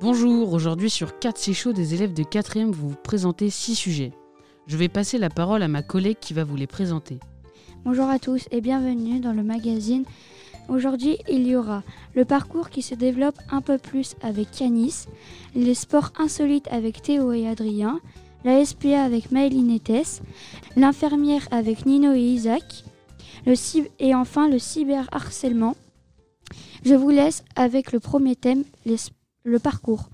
Bonjour, aujourd'hui sur 4 C'Cho des élèves de 4e, vous vous présentez 6 sujets. Je vais passer la parole à ma collègue qui va vous les présenter. Bonjour à tous et bienvenue dans le magazine. Aujourd'hui, il y aura le parcours qui se développe un peu plus avec Yanis, les sports insolites avec Théo et Adrien, la SPA avec Maëline et Tess, l'infirmière avec Nino et Isaac, et enfin le cyberharcèlement. Je vous laisse avec le premier thème, le parcours.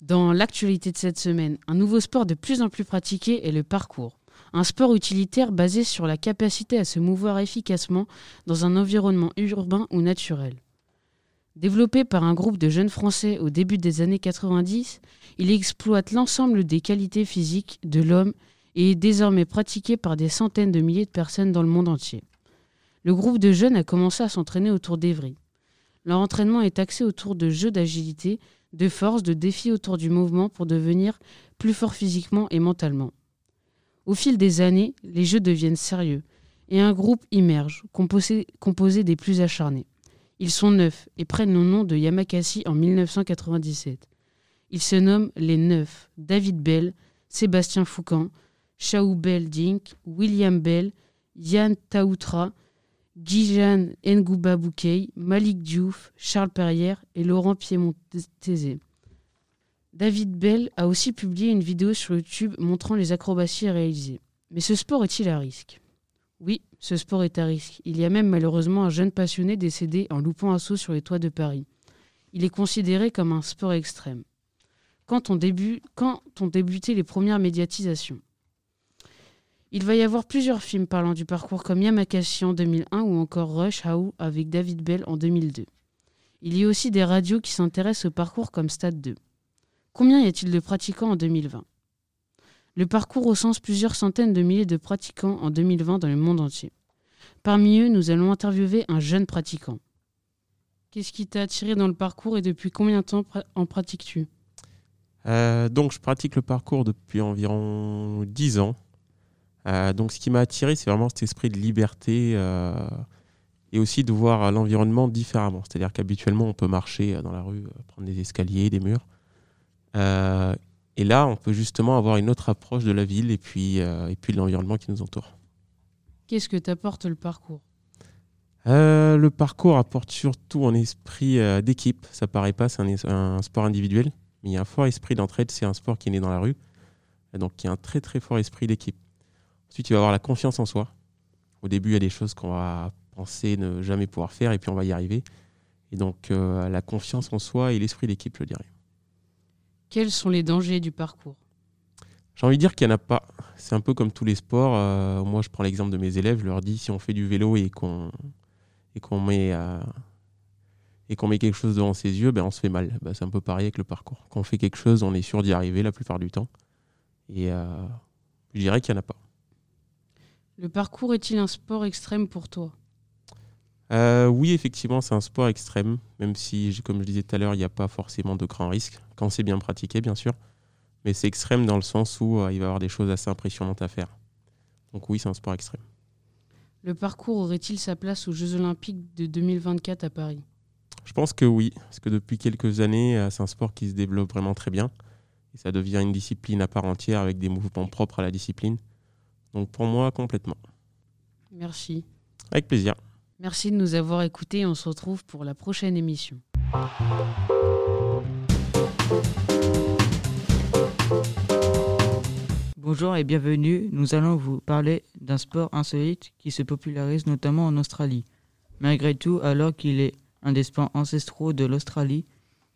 Dans l'actualité de cette semaine, un nouveau sport de plus en plus pratiqué est le parcours. Un sport utilitaire basé sur la capacité à se mouvoir efficacement dans un environnement urbain ou naturel. Développé par un groupe de jeunes Français au début des années 90, il exploite l'ensemble des qualités physiques de l'homme et est désormais pratiqué par des centaines de milliers de personnes dans le monde entier. Le groupe de jeunes a commencé à s'entraîner autour d'Evry. Leur entraînement est axé autour de jeux d'agilité, de force, de défis autour du mouvement pour devenir plus fort physiquement et mentalement. Au fil des années, les jeux deviennent sérieux et un groupe émerge, composé des plus acharnés. Ils sont 9 et prennent le nom de Yamakasi en 1997. Ils se nomment les 9, David Belle, Sébastien Foucan, Shaou Bell Dink, William Bell, Yann Taoutra, Jijan Ngouba Boukei, Malik Diouf, Charles Perrière et Laurent Piemontese. David Bell a aussi publié une vidéo sur YouTube montrant les acrobaties réalisées. Mais ce sport est-il à risque ? Oui, ce sport est à risque. Il y a même malheureusement un jeune passionné décédé en loupant un saut sur les toits de Paris. Il est considéré comme un sport extrême. Quand ont débuté les premières médiatisations ? Il va y avoir plusieurs films parlant du parcours comme Yamakasi en 2001 ou encore Rush Hour avec David Belle en 2002. Il y a aussi des radios qui s'intéressent au parcours comme Stade 2. Combien y a-t-il de pratiquants en 2020 ? Le parcours recense plusieurs centaines de milliers de pratiquants en 2020 dans le monde entier. Parmi eux, nous allons interviewer un jeune pratiquant. Qu'est-ce qui t'a attiré dans le parcours et depuis combien de temps en pratiques-tu ? Donc je pratique le parcours depuis environ 10 ans. Donc ce qui m'a attiré, c'est vraiment cet esprit de liberté et aussi de voir l'environnement différemment. C'est-à-dire qu'habituellement, on peut marcher dans la rue, prendre des escaliers, des murs. Et là, on peut justement avoir une autre approche de la ville et puis de l'environnement qui nous entoure. Qu'est-ce que t'apporte le parcours ? Le parcours apporte surtout un esprit d'équipe. Ça paraît pas, c'est un sport individuel, mais il y a un fort esprit d'entraide. C'est un sport qui est né dans la rue, et donc il y a un très très fort esprit d'équipe. Ensuite, il va avoir la confiance en soi. Au début, il y a des choses qu'on va penser ne jamais pouvoir faire et puis on va y arriver. Et donc, la confiance en soi et l'esprit d'équipe, je dirais. Quels sont les dangers du parcours ? J'ai envie de dire qu'il n'y en a pas. C'est un peu comme tous les sports. Moi, je prends l'exemple de mes élèves. Je leur dis, si on fait du vélo et qu'on met quelque chose devant ses yeux, on se fait mal. C'est un peu pareil avec le parcours. Quand on fait quelque chose, on est sûr d'y arriver la plupart du temps. Et je dirais qu'il n'y en a pas. Le parcours est-il un sport extrême pour toi ? Oui, effectivement, c'est un sport extrême, même si, comme je disais tout à l'heure, il n'y a pas forcément de grands risques, quand c'est bien pratiqué, bien sûr. Mais c'est extrême dans le sens où il va y avoir des choses assez impressionnantes à faire. Donc oui, c'est un sport extrême. Le parcours aurait-il sa place aux Jeux Olympiques de 2024 à Paris ? Je pense que oui, parce que depuis quelques années, c'est un sport qui se développe vraiment très bien. Et ça devient une discipline à part entière avec des mouvements propres à la discipline. Donc pour moi, complètement. Merci. Avec plaisir. Merci de nous avoir écoutés. On se retrouve pour la prochaine émission. Bonjour et bienvenue. Nous allons vous parler d'un sport insolite qui se popularise notamment en Australie. Malgré tout, alors qu'il est un des sports ancestraux de l'Australie,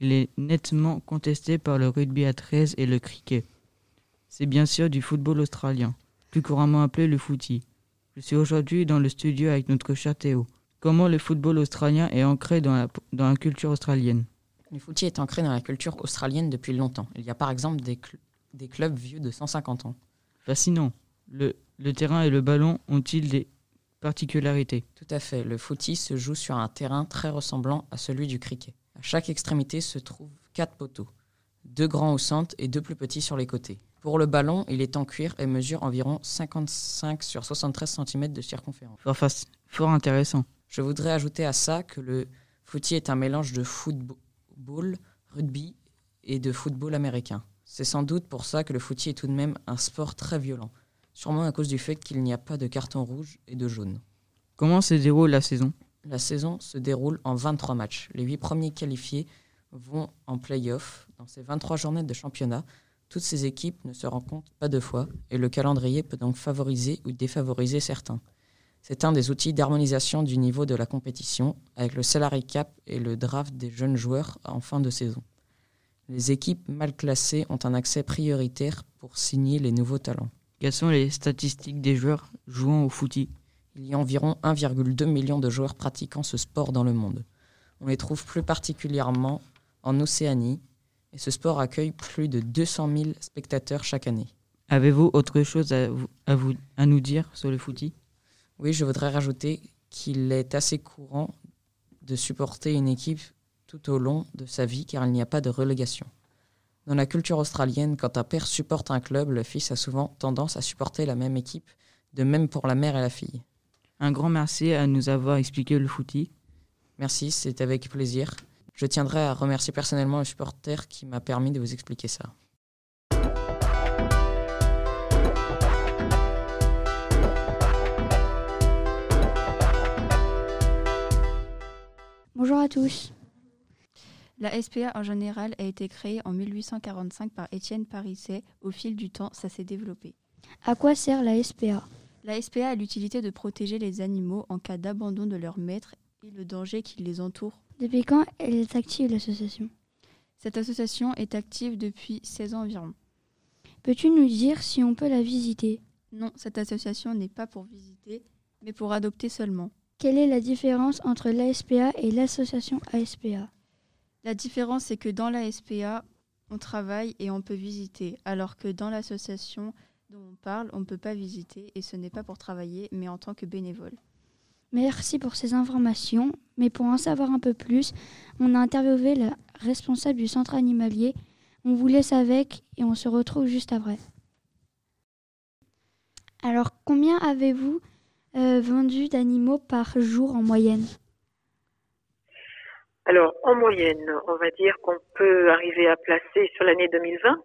il est nettement contesté par le rugby à 13 et le cricket. C'est bien sûr du football australien, plus couramment appelé le footy. Je suis aujourd'hui dans le studio avec notre cher Théo. Comment le football australien est ancré dans la culture australienne ? Le footy est ancré dans la culture australienne depuis longtemps. Il y a par exemple des clubs vieux de 150 ans. Fascinant. Le terrain et le ballon ont-ils des particularités ? Tout à fait. Le footy se joue sur un terrain très ressemblant à celui du cricket. À chaque extrémité se trouvent 4 poteaux, 2 grands au centre et 2 plus petits sur les côtés. Pour le ballon, il est en cuir et mesure environ 55 sur 73 cm de circonférence. fort intéressant. Je voudrais ajouter à ça que le footy est un mélange de football, rugby et de football américain. C'est sans doute pour ça que le footy est tout de même un sport très violent, sûrement à cause du fait qu'il n'y a pas de carton rouge et de jaune. Comment se déroule la saison ? La saison se déroule en 23 matchs. Les 8 premiers qualifiés vont en play-off. Dans ces 23 journées de championnat, toutes ces équipes ne se rencontrent pas deux fois et le calendrier peut donc favoriser ou défavoriser certains. C'est un des outils d'harmonisation du niveau de la compétition avec le salary cap et le draft des jeunes joueurs en fin de saison. Les équipes mal classées ont un accès prioritaire pour signer les nouveaux talents. Quelles sont les statistiques des joueurs jouant au footy ? Il y a environ 1,2 million de joueurs pratiquant ce sport dans le monde. On les trouve plus particulièrement en Océanie et ce sport accueille plus de 200 000 spectateurs chaque année. Avez-vous autre chose à nous dire sur le footy ? Oui, je voudrais rajouter qu'il est assez courant de supporter une équipe tout au long de sa vie car il n'y a pas de relégation. Dans la culture australienne, quand un père supporte un club, le fils a souvent tendance à supporter la même équipe, de même pour la mère et la fille. Un grand merci à nous avoir expliqué le footy. Merci, c'est avec plaisir. Je tiendrai à remercier personnellement le supporter qui m'a permis de vous expliquer ça. Bonjour à tous. La SPA en général a été créée en 1845 par Étienne Pariset. Au fil du temps, ça s'est développé. À quoi sert la SPA ? La SPA a l'utilité de protéger les animaux en cas d'abandon de leur maître et le danger qui les entoure. Depuis quand elle est active, l'association ? Cette association est active depuis 16 ans environ. Peux-tu nous dire si on peut la visiter ? Non, cette association n'est pas pour visiter, mais pour adopter seulement. Quelle est la différence entre l'ASPA et l'association ASPA ? La différence, c'est que dans l'ASPA, on travaille et on peut visiter, alors que dans l'association dont on parle, on ne peut pas visiter et ce n'est pas pour travailler, mais en tant que bénévole. Merci pour ces informations, mais pour en savoir un peu plus, on a interviewé la responsable du centre animalier. On vous laisse avec et on se retrouve juste après. Alors, combien avez-vous vendu d'animaux par jour en moyenne ? Alors, en moyenne, on va dire qu'on peut arriver à placer sur l'année 2020,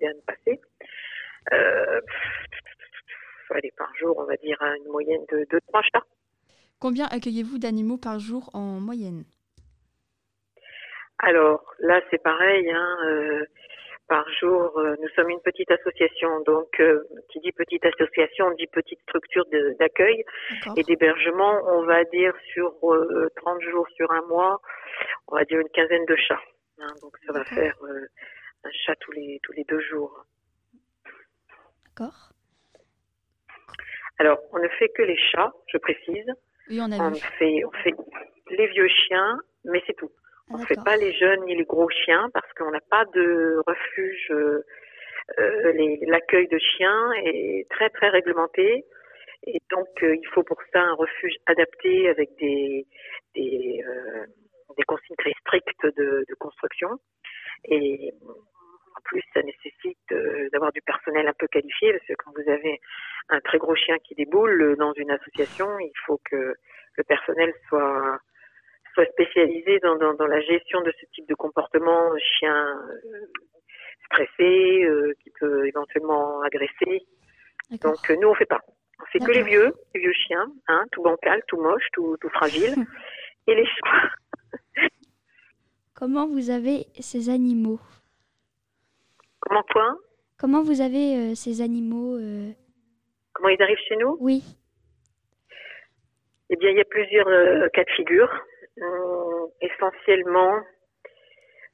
bien passé. Allez, par jour, on va dire une moyenne de 2-3 chats. Combien accueillez-vous d'animaux par jour en moyenne ? Alors là, c'est pareil. Par jour, nous sommes une petite association. Donc, qui dit petite association, dit petite structure d'accueil. D'accord. Et d'hébergement, on va dire sur 30 jours sur un mois, on va dire une quinzaine de chats. Donc, ça D'accord. va faire un chat tous les 2 jours. D'accord. Alors, on ne fait que les chats, je précise. Oui, on fait les vieux chiens, mais c'est tout. On ne fait pas les jeunes ni les gros chiens parce qu'on n'a pas de refuge. L'accueil de chiens est très, très réglementé. Et donc, il faut pour ça un refuge adapté avec des consignes très strictes de construction. Et en plus, ça nécessite d'avoir du personnel un peu qualifié, parce que quand vous avez un très gros chien qui déboule dans une association, il faut que le personnel soit spécialisé dans la gestion de ce type de comportement, chien stressé, qui peut éventuellement agresser. D'accord. Donc, nous, on ne fait pas. On fait D'accord. que les vieux chiens, tout bancal, tout moche, tout fragile, et les chats. Comment vous avez ces animaux ? Comment quoi ? Comment vous avez ces animaux Comment ils arrivent chez nous ? Oui. Eh bien, il y a plusieurs cas de figure. Essentiellement,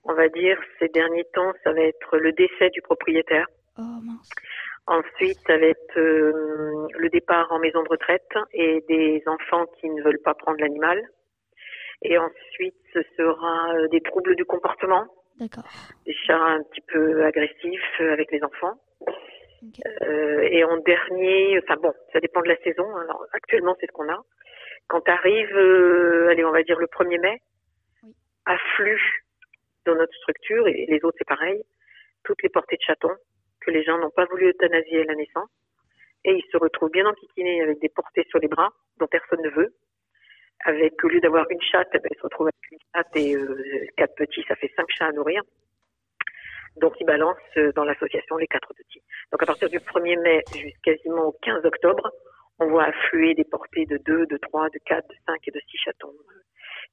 on va dire, ces derniers temps, ça va être le décès du propriétaire. Oh mince. Ensuite, ça va être le départ en maison de retraite et des enfants qui ne veulent pas prendre l'animal. Et ensuite, ce sera des troubles du comportement. D'accord. Des chats un petit peu agressifs avec les enfants. Okay. Et en dernier, ça dépend de la saison. Alors, actuellement, c'est ce qu'on a. Quand arrive, on va dire le 1er mai, oui. afflux dans notre structure, et les autres, c'est pareil, toutes les portées de chatons que les gens n'ont pas voulu euthanasier à la naissance et il se retrouve bien enquiquiné avec des portées sur les bras dont personne ne veut. Avec, au lieu d'avoir une chatte, ben, il se retrouve avec une chatte et 4 petits, ça fait 5 chats à nourrir. Donc, il balance dans l'association les 4 petits. Donc, à partir du 1er mai jusqu'à quasiment au 15 octobre, on voit affluer des portées de 2, de 3, de 4, de 5 et de 6 chatons.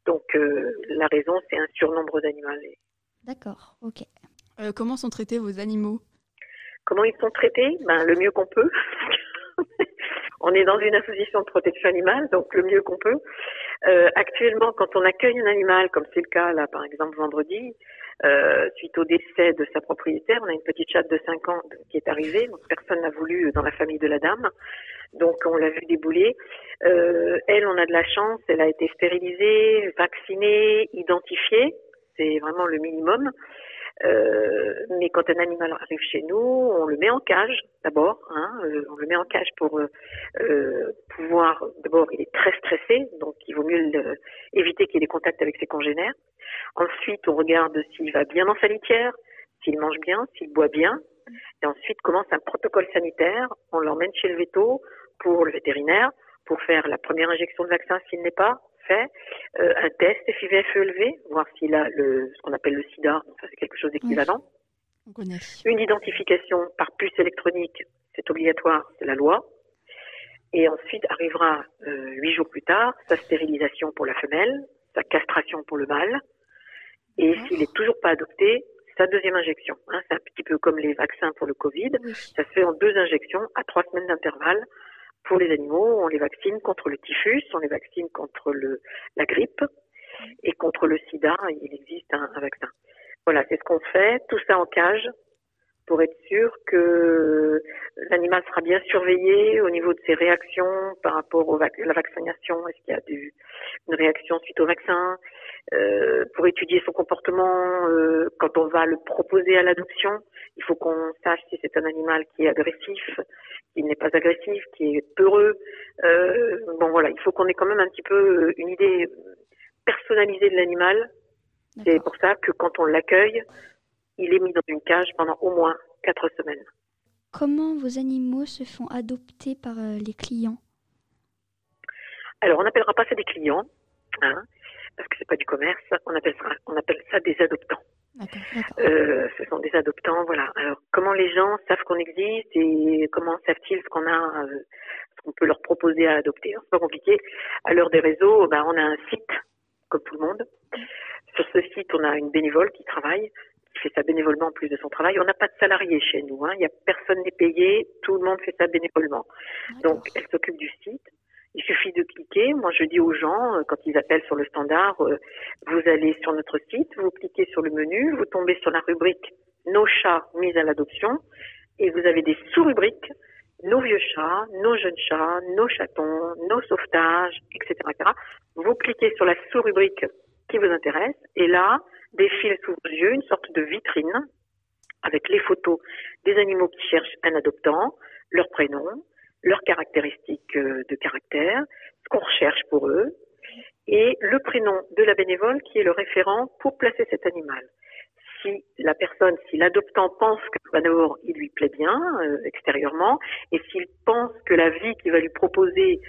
Donc, la raison, c'est un surnombre d'animaux. D'accord, ok. Comment sont traités vos animaux ? Comment ils sont traités ? Ben, le mieux qu'on peut. On est dans une association de protection animale, donc le mieux qu'on peut. Actuellement, quand on accueille un animal, comme c'est le cas là, par exemple vendredi, suite au décès de sa propriétaire, on a une petite chatte de 5 ans qui est arrivée, donc personne n'a voulu dans la famille de la dame, donc on l'a vue débouler. Elle, on a de la chance, elle a été stérilisée, vaccinée, identifiée, c'est vraiment le minimum. Mais quand un animal arrive chez nous, on le met en cage d'abord. On le met en cage pour pouvoir. D'abord, il est très stressé, donc il vaut mieux éviter qu'il ait contact avec ses congénères. Ensuite, on regarde s'il va bien dans sa litière, s'il mange bien, s'il boit bien. Et ensuite, commence un protocole sanitaire. On l'emmène chez le véto pour le vétérinaire pour faire la première injection de vaccin s'il n'est pas fait, un test FIVF élevé, voir s'il a ce qu'on appelle le sida, enfin, c'est quelque chose d'équivalent. Oui. Une identification par puce électronique, c'est obligatoire, c'est la loi. Et ensuite arrivera 8 jours plus tard sa stérilisation pour la femelle, sa castration pour le mâle. Et s'il n'est toujours pas adopté, sa deuxième injection. C'est un petit peu comme les vaccins pour le Covid. Oui. Ça se fait en 2 injections à 3 semaines d'intervalle. Pour les animaux, on les vaccine contre le typhus, on les vaccine contre la grippe et contre le sida, il existe un vaccin. Voilà, c'est ce qu'on fait, tout ça en cage pour être sûr que l'animal sera bien surveillé au niveau de ses réactions par rapport à la vaccination. Est-ce qu'il y a une réaction suite au vaccin pour étudier son comportement quand on va le proposer à l'adoption. Il faut qu'on sache si c'est un animal qui est agressif, qui n'est pas agressif, qui est peureux. Bon voilà, il faut qu'on ait quand même un petit peu une idée personnalisée de l'animal. D'accord. C'est pour ça que quand on l'accueille, il est mis dans une cage pendant au moins 4 semaines. Comment vos animaux se font adopter par les clients ? Alors, on n'appellera pas ça des clients, parce que c'est pas du commerce. On appelle ça des adoptants. D'accord. Ce sont des adoptants, voilà. Alors, comment les gens savent qu'on existe et comment savent-ils ce qu'on a, ce qu'on peut leur proposer à adopter ? C'est pas compliqué. À l'heure des réseaux, on a un site, comme tout le monde. Sur ce site, on a une bénévole qui travaille, qui fait ça bénévolement en plus de son travail. On n'a pas de salariés chez nous, Il y a personne n'est payé, tout le monde fait ça bénévolement. D'accord. Donc, elle s'occupe du site. Il suffit de cliquer. Moi, je dis aux gens, quand ils appellent sur le standard, vous allez sur notre site, vous cliquez sur le menu, vous tombez sur la rubrique « Nos chats mis à l'adoption » et vous avez des sous-rubriques « Nos vieux chats »,« Nos jeunes chats »,« Nos chatons »,« Nos sauvetages », etc. Vous cliquez sur la sous-rubrique qui vous intéresse et là, défile sous vos yeux une sorte de vitrine avec les photos des animaux qui cherchent un adoptant, leur prénom, leurs caractéristiques de caractère, ce qu'on recherche pour eux, et le prénom de la bénévole qui est le référent pour placer cet animal. Si l'adoptant pense que d'abord il lui plaît bien extérieurement, et s'il pense que la vie qu'il va lui proposer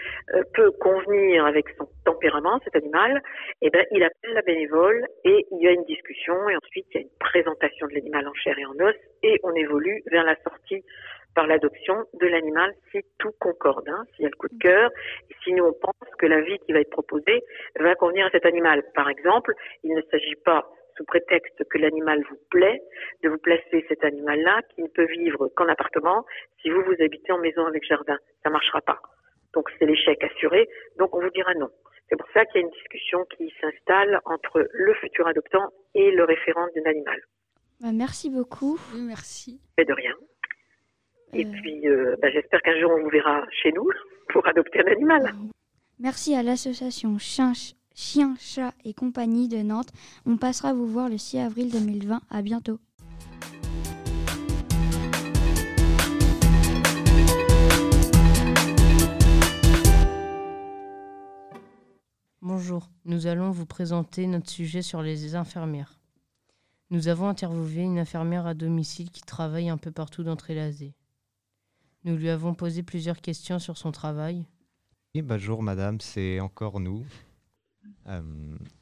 peut convenir avec son tempérament, cet animal, il appelle la bénévole et il y a une discussion et ensuite il y a une présentation de l'animal en chair et en os et on évolue vers la sortie par l'adoption de l'animal si tout concorde, s'il y a le coup de cœur, et si nous on pense que la vie qui va être proposée va convenir à cet animal. Par exemple, il ne s'agit pas sous prétexte que l'animal vous plaît, de vous placer cet animal-là qui ne peut vivre qu'en appartement si vous habitez en maison avec jardin. Ça ne marchera pas. Donc, c'est l'échec assuré. Donc, on vous dira non. C'est pour ça qu'il y a une discussion qui s'installe entre le futur adoptant et le référent de l'animal. Merci beaucoup. Oui, merci. Mais de rien. Et puis, j'espère qu'un jour, on vous verra chez nous pour adopter un animal. Merci à l'association Chien, Chat et Compagnie de Nantes. On passera vous voir le 6 avril 2020. À bientôt. Bonjour, nous allons vous présenter notre sujet sur les infirmières. Nous avons interviewé une infirmière à domicile qui travaille un peu partout dans Trélazé. Nous lui avons posé plusieurs questions sur son travail. Et bonjour madame, c'est encore nous.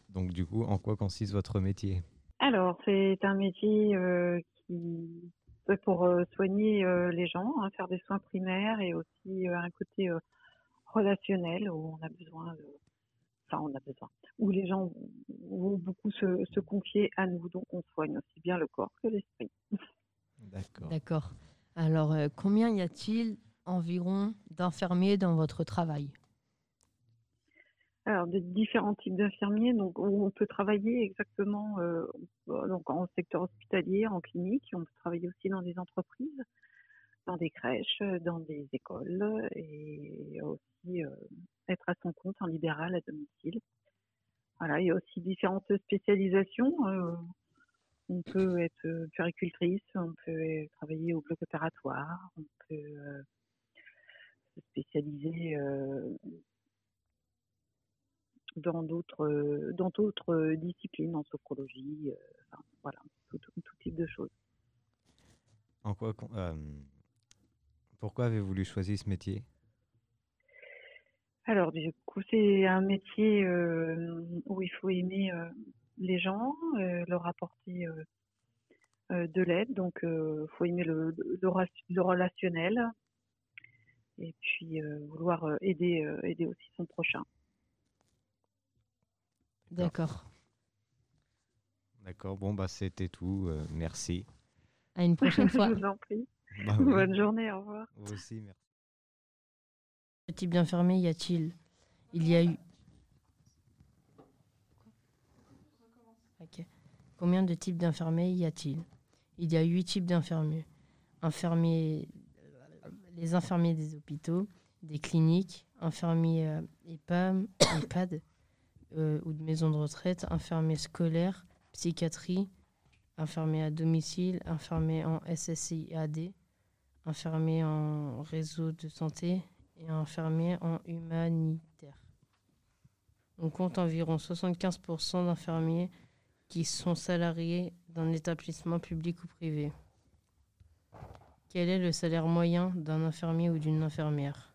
Donc du coup, en quoi consiste votre métier ? Alors, c'est un métier pour soigner les gens, hein, faire des soins primaires et aussi un côté relationnel où on a besoin de... où les gens vont beaucoup se confier à nous, donc on soigne aussi bien le corps que l'esprit. D'accord. Alors, combien y a-t-il environ d'infirmiers dans votre travail ? Alors, de différents types d'infirmiers, donc on peut travailler exactement donc en secteur hospitalier, en clinique, on peut travailler aussi dans des entreprises, dans des crèches, dans des écoles et aussi être à son compte en libéral à domicile. Voilà, il y a aussi différentes spécialisations. On peut être puéricultrice, on peut travailler au bloc opératoire, on peut se spécialiser dans d'autres disciplines, en sophrologie, enfin, voilà, tout type de choses. Pourquoi avez-vous voulu choisir ce métier ? Alors, du coup, c'est un métier où il faut aimer les gens, leur apporter de l'aide. Donc, il faut aimer le relationnel et puis vouloir aider aussi son prochain. D'accord. Bon, bah, c'était tout. Merci. À une prochaine fois. Je vous en prie. Bah, oui. Bonne journée. Au revoir. Vous aussi, merci. Quel type d'infirmier y a-t-il ? Il y a eu... Okay. Combien de types d'infirmiers y a-t-il ? Il y a 8 types d'infirmiers. Les infirmiers des hôpitaux, des cliniques, infirmiers EHPAD ou de maisons de retraite, infirmiers scolaires, psychiatrie, infirmiers à domicile, infirmiers en SSIAD, infirmiers en réseau de santé... et infirmiers en humanitaire. On compte environ 75% d'infirmiers qui sont salariés d'un établissement public ou privé. Quel est le salaire moyen d'un infirmier ou d'une infirmière ?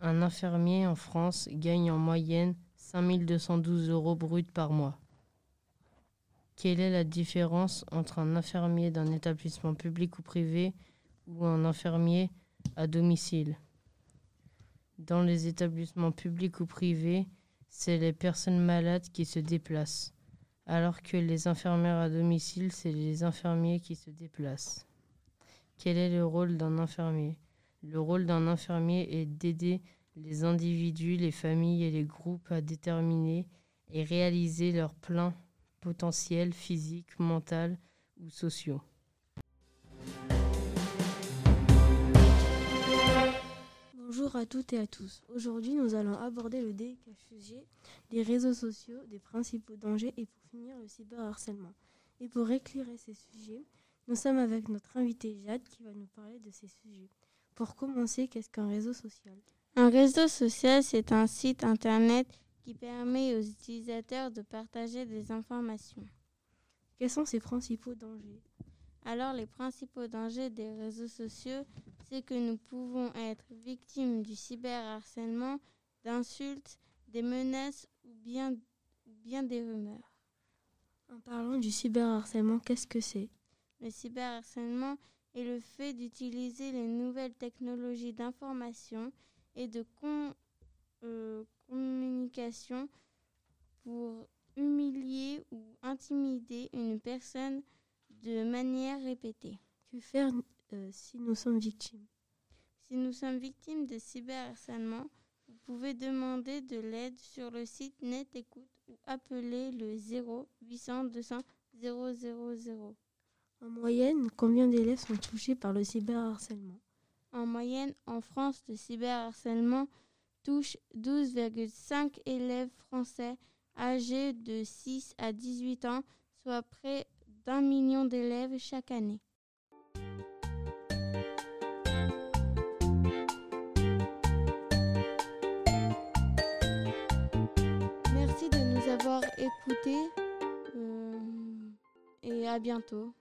Un infirmier en France gagne en moyenne 5 212 € bruts par mois. Quelle est la différence entre un infirmier d'un établissement public ou privé ou un infirmier à domicile ? Dans les établissements publics ou privés, c'est les personnes malades qui se déplacent, alors que les infirmières à domicile, c'est les infirmiers qui se déplacent. Quel est le rôle d'un infirmier ? Le rôle d'un infirmier est d'aider les individus, les familles et les groupes à déterminer et réaliser leur plein potentiel physique, mental ou social. Bonjour à toutes et à tous. Aujourd'hui, nous allons aborder le sujet des réseaux sociaux, des principaux dangers et pour finir le cyberharcèlement. Et pour éclairer ces sujets, nous sommes avec notre invitée Jade qui va nous parler de ces sujets. Pour commencer, qu'est-ce qu'un réseau social ? Un réseau social, c'est un site internet qui permet aux utilisateurs de partager des informations. Quels sont ses principaux dangers ? Alors, les principaux dangers des réseaux sociaux, c'est que nous pouvons être victimes du cyberharcèlement, d'insultes, des menaces ou bien des rumeurs. En parlant du cyberharcèlement, qu'est-ce que c'est ? Le cyberharcèlement est le fait d'utiliser les nouvelles technologies d'information et de communication pour humilier ou intimider une personne de manière répétée. Que faire si nous sommes victimes ? Si nous sommes victimes de cyberharcèlement, vous pouvez demander de l'aide sur le site NetEcoute ou appeler le 0800 200 000. En moyenne, combien d'élèves sont touchés par le cyberharcèlement ? En moyenne, en France, le cyberharcèlement touche 12,5 élèves français âgés de 6 à 18 ans, soit près d'un 1 million d'élèves chaque année. Merci de nous avoir écoutés et à bientôt.